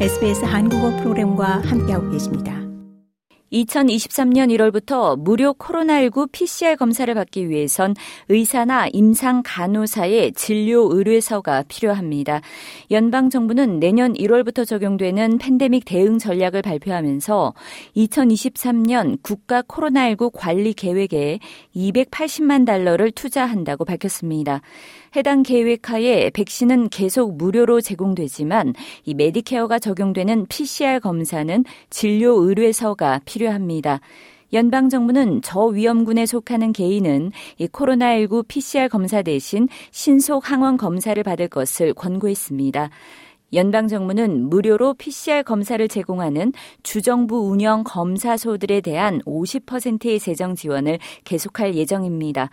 SBS 한국어 프로그램과 함께하고 계십니다. 2023년 1월부터 무료 코로나19 PCR 검사를 받기 위해선 의사나 임상 간호사의 진료 의뢰서가 필요합니다. 연방정부는 내년 1월부터 적용되는 팬데믹 대응 전략을 발표하면서 2023년 국가 코로나19 관리 계획에 280만 달러를 투자한다고 밝혔습니다. 해당 계획하에 백신은 계속 무료로 제공되지만 이 메디케어가 적용되는 PCR 검사는 진료 의뢰서가 필요합니다. 연방정부는 저위험군에 속하는 개인은 이 코로나19 PCR 검사 대신 신속 항원 검사를 받을 것을 권고했습니다. 연방정부는 무료로 PCR 검사를 제공하는 주정부 운영 검사소들에 대한 50%의 재정 지원을 계속할 예정입니다.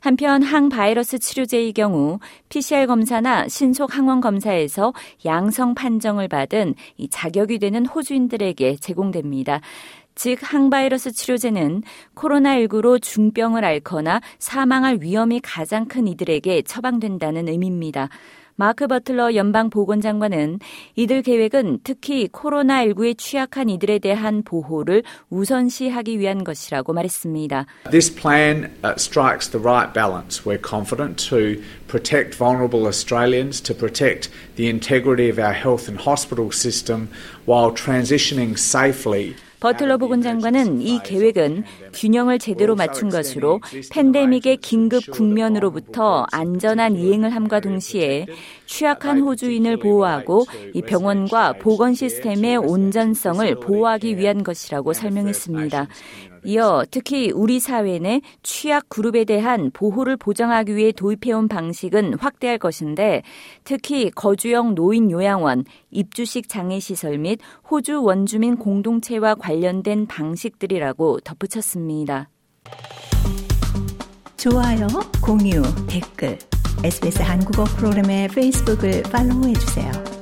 한편 항바이러스 치료제의 경우 PCR 검사나 신속 항원 검사에서 양성 판정을 받은 이 자격이 되는 호주인들에게 제공됩니다. 즉 항바이러스 치료제는 코로나19로 중병을 앓거나 사망할 위험이 가장 큰 이들에게 처방된다는 의미입니다. 마크 버틀러 연방보건장관은 이들 계획은 특히 코로나19에 취약한 이들에 대한 보호를 우선시하기 위한 것이라고 말했습니다. This plan strikes the right balance. We're confident to protect vulnerable Australians, to protect the integrity of our health and hospital system while transitioning safely. 버틀러 보건장관은 이 계획은 균형을 제대로 맞춘 것으로 팬데믹의 긴급 국면으로부터 안전한 이행을 함과 동시에 취약한 호주인을 보호하고 이 병원과 보건 시스템의 온전성을 보호하기 위한 것이라고 설명했습니다. 이어 특히 우리 사회 내 취약 그룹에 대한 보호를 보장하기 위해 도입해온 방식은 확대할 것인데 특히 거주형 노인 요양원, 입주식 장애시설 및 호주 원주민 공동체와 관련된 방식들이라고 덧붙였습니다. 좋아요, 공유, 댓글 SBS 한국어 프로그램의 페이스북을 팔로우해주세요.